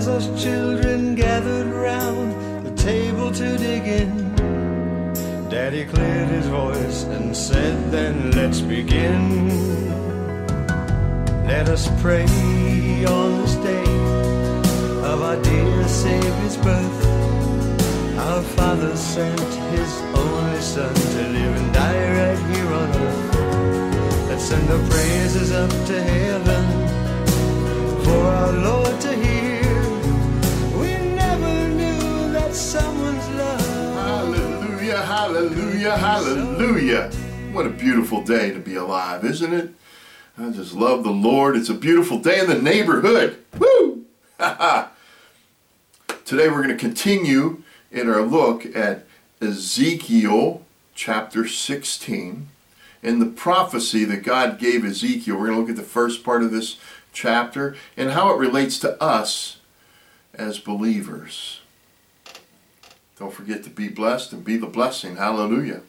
as us children gathered round the table to dig in, Daddy cleared his voice and said, then let's begin. Let us pray on this day of our dear Savior's birth. Our Father sent his only Son to live and die right here on earth. Let's send the praises up to heaven for our Lord to hear. We never knew that someone's love. Hallelujah, hallelujah, hallelujah. What a beautiful day to be alive, isn't it? I just love the Lord. It's a beautiful day in the neighborhood. Woo! Today we're going to continue in our look at Ezekiel chapter 16 and the prophecy that God gave Ezekiel. We're going to look at the first part of this chapter and how it relates to us as believers. Don't forget to be blessed and be the blessing. Hallelujah.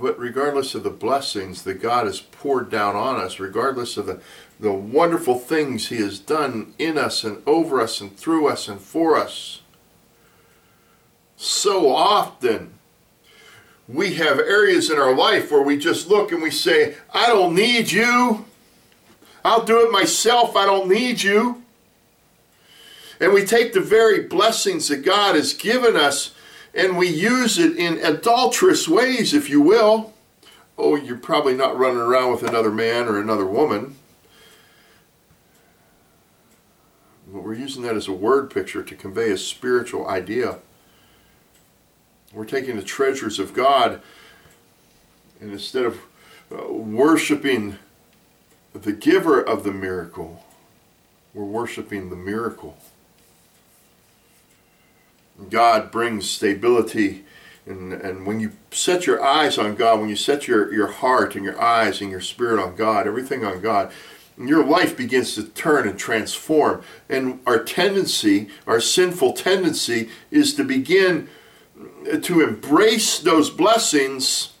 But regardless of the blessings that God has poured down on us, regardless of the wonderful things He has done in us and over us and through us and for us, so often we have areas in our life where we just look and we say, I don't need you. I'll do it myself. I don't need you. And we take the very blessings that God has given us and we use it in adulterous ways, if you will. Oh, you're probably not running around with another man or another woman. But we're using that as a word picture to convey a spiritual idea. We're taking the treasures of God and instead of worshiping the giver of the miracle, we're worshiping the miracle. God brings stability, and when you set your eyes on God, when you set your heart and your eyes and your spirit on God, everything on God, your life begins to turn and transform. And our tendency, our sinful tendency, is to begin to embrace those blessings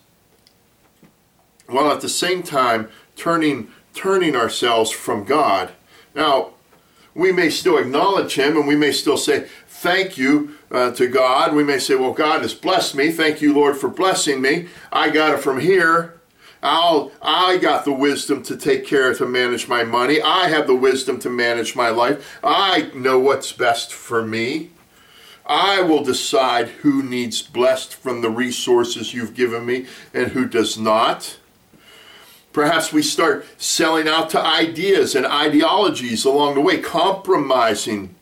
while at the same time turning ourselves from God. Now, we may still acknowledge Him and we may still say thank you to God. We may say, well, God has blessed me. Thank you, Lord, for blessing me. I got it from here. I got the wisdom to take care to manage my money. I have the wisdom to manage my life. I know what's best for me. I will decide who needs blessed from the resources you've given me and who does not. Perhaps we start selling out to ideas and ideologies along the way, compromising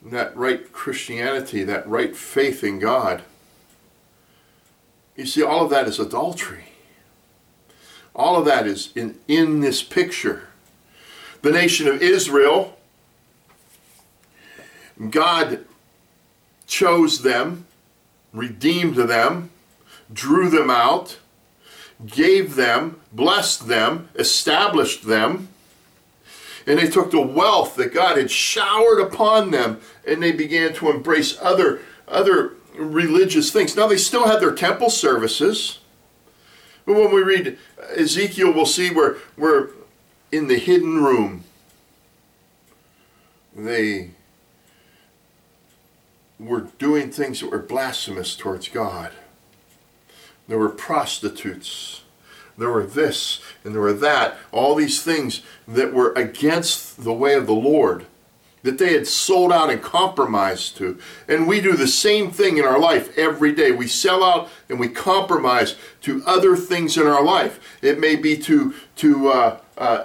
that right Christianity, that right faith in God. You see, all of that is adultery. All of that is in this picture. The nation of Israel, God chose them, redeemed them, drew them out, gave them, blessed them, established them, and they took the wealth that God had showered upon them and they began to embrace other religious things. Now they still had their temple services, but when we read Ezekiel, we'll see where in the hidden room they were doing things that were blasphemous towards God. There were prostitutes, there were this, and there were that, all these things that were against the way of the Lord, that they had sold out and compromised to. And we do the same thing in our life every day. We sell out and we compromise to other things in our life. It may be to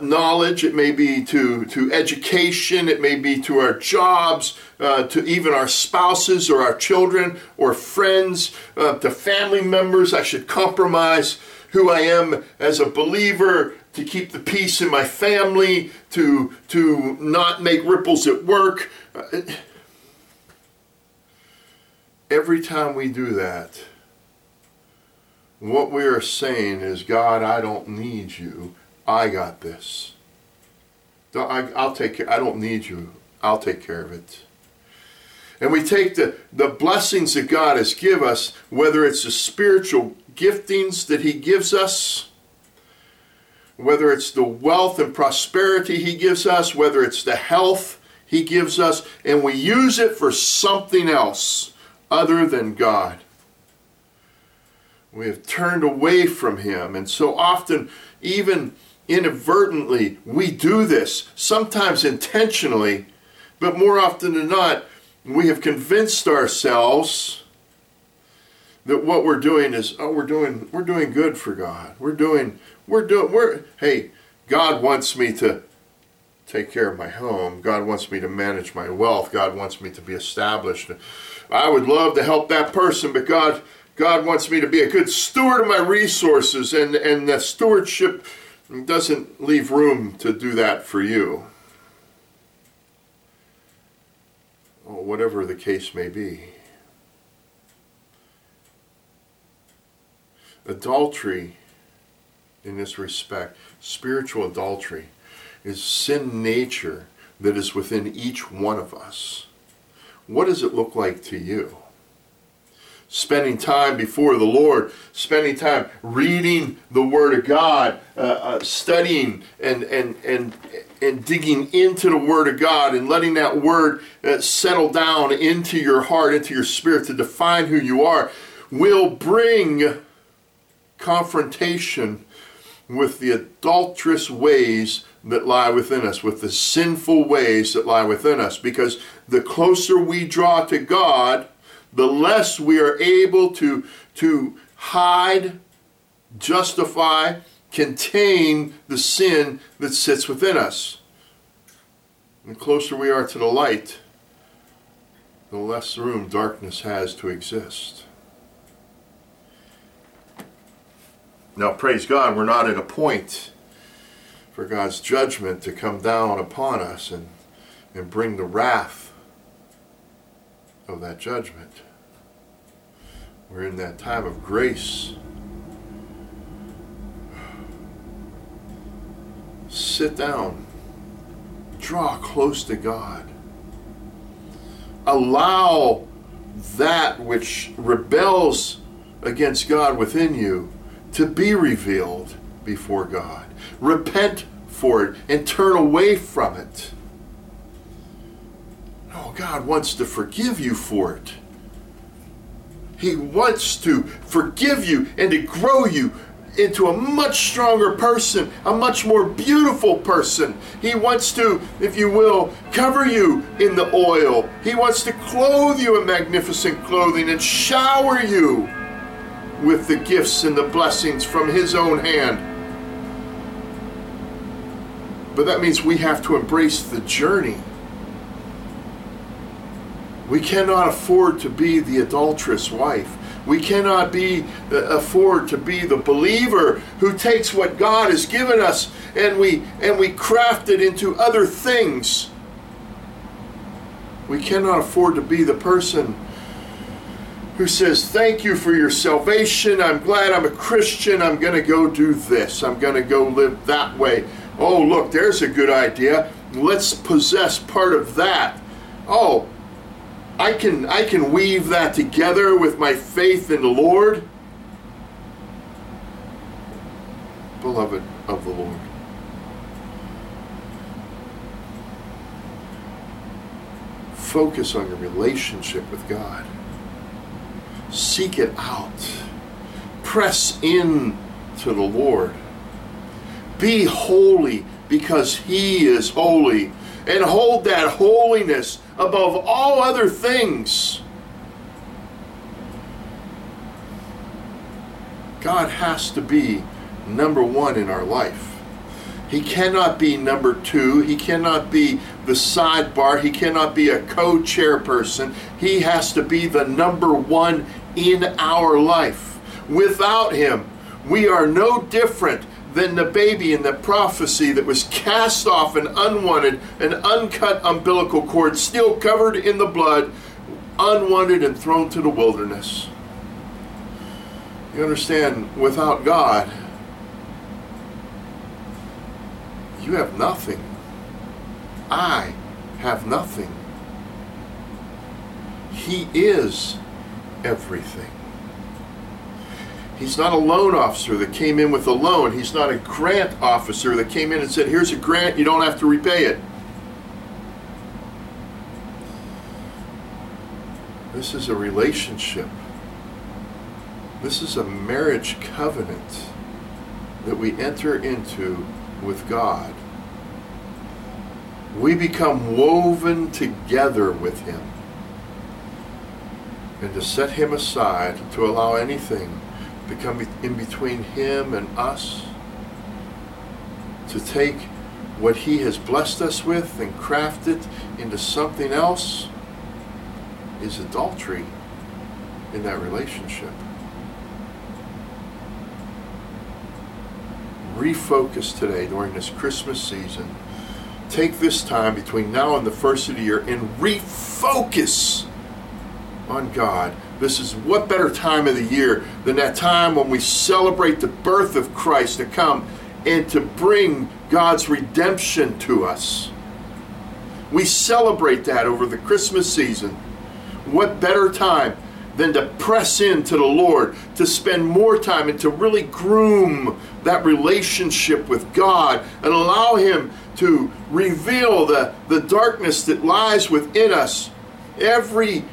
knowledge, it may be to education, it may be to our jobs, to even our spouses or our children or friends, to family members. I should compromise who I am as a believer to keep the peace in my family, to not make ripples at work. Every time we do that, what we are saying is, God, I don't need you. I got this. I'll take care. I don't need you. I'll take care of it. And we take the blessings that God has given us, whether it's the spiritual giftings that He gives us, whether it's the wealth and prosperity He gives us, whether it's the health He gives us, and we use it for something else other than God. We have turned away from Him, and so often, even inadvertently, we do this, sometimes intentionally, but more often than not, we have convinced ourselves that what we're doing is, oh, we're doing good for God. Hey, God wants me to take care of my home. God wants me to manage my wealth. God wants me to be established. I would love to help that person, but God wants me to be a good steward of my resources, and the stewardship doesn't leave room to do that for you. Or whatever the case may be. Adultery, in this respect, spiritual adultery, is sin nature that is within each one of us. What does it look like to you? Spending time before the Lord, spending time reading the Word of God, studying and digging into the Word of God and letting that Word settle down into your heart, into your spirit to define who you are, will bring confrontation with the adulterous ways that lie within us, with the sinful ways that lie within us. Because the closer we draw to God, the less we are able to hide, justify, contain the sin that sits within us. The closer we are to the light, the less room darkness has to exist. Now, praise God, we're not at a point for God's judgment to come down upon us and bring the wrath of that judgment. We're in that time of grace. Sit down. Draw close to God. Allow that which rebels against God within you to be revealed before God. Repent for it and turn away from it. Oh, God wants to forgive you for it. He wants to forgive you and to grow you into a much stronger person, a much more beautiful person. He wants to, if you will, cover you in the oil. He wants to clothe you in magnificent clothing and shower you with the gifts and the blessings from His own hand. But that means we have to embrace the journey. We cannot afford to be the adulterous wife. We cannot afford to be the believer who takes what God has given us and we craft it into other things. We cannot afford to be the person who says, thank you for your salvation. I'm glad I'm a Christian. I'm going to go do this. I'm going to go live that way. Oh, look, there's a good idea. Let's possess part of that. Oh, I can weave that together with my faith in the Lord. Beloved of the Lord, focus on your relationship with God. Seek it out. Press in to the Lord. Be holy because He is holy. And hold that holiness above all other things. God has to be number one in our life. He cannot be number two. He cannot be the sidebar. He cannot be a co-chairperson. He has to be the number one in our life. Without Him, we are no different than the baby in the prophecy that was cast off and unwanted, an uncut umbilical cord, still covered in the blood, unwanted and thrown to the wilderness. You understand, without God, you have nothing. I have nothing. He is everything. He's not a loan officer that came in with a loan. He's not a grant officer that came in and said, here's a grant, you don't have to repay it. This is a relationship. This is a marriage covenant that we enter into with God. We become woven together with Him. And to set Him aside, to allow anything to come in between Him and us, to take what He has blessed us with and craft it into something else, is adultery in that relationship. Refocus today during this Christmas season. Take this time between now and the first of the year and refocus on God. This is what better time of the year than that time when we celebrate the birth of Christ to come and to bring God's redemption to us. We celebrate that over the Christmas season. What better time than to press into the Lord, to spend more time and to really groom that relationship with God and allow Him to reveal the darkness that lies within us. Every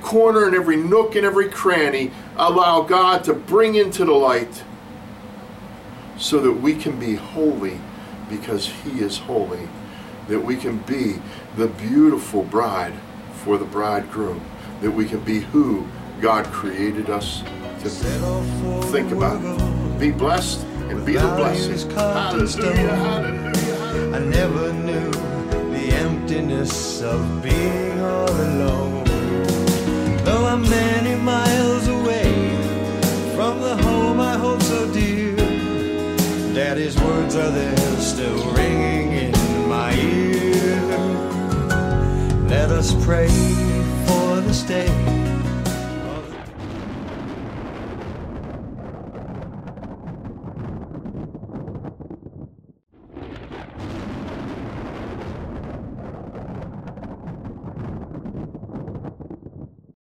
corner and every nook and every cranny, allow God to bring into the light so that we can be holy because He is holy, that we can be the beautiful bride for the bridegroom, that we can be who God created us to be. Think about it. Be blessed and be the blessing. Hallelujah, hallelujah. I never knew the emptiness of being all alone. Though I'm many miles away from the home I hold so dear, Daddy's words are there still ringing in my ear. Let us pray for this day.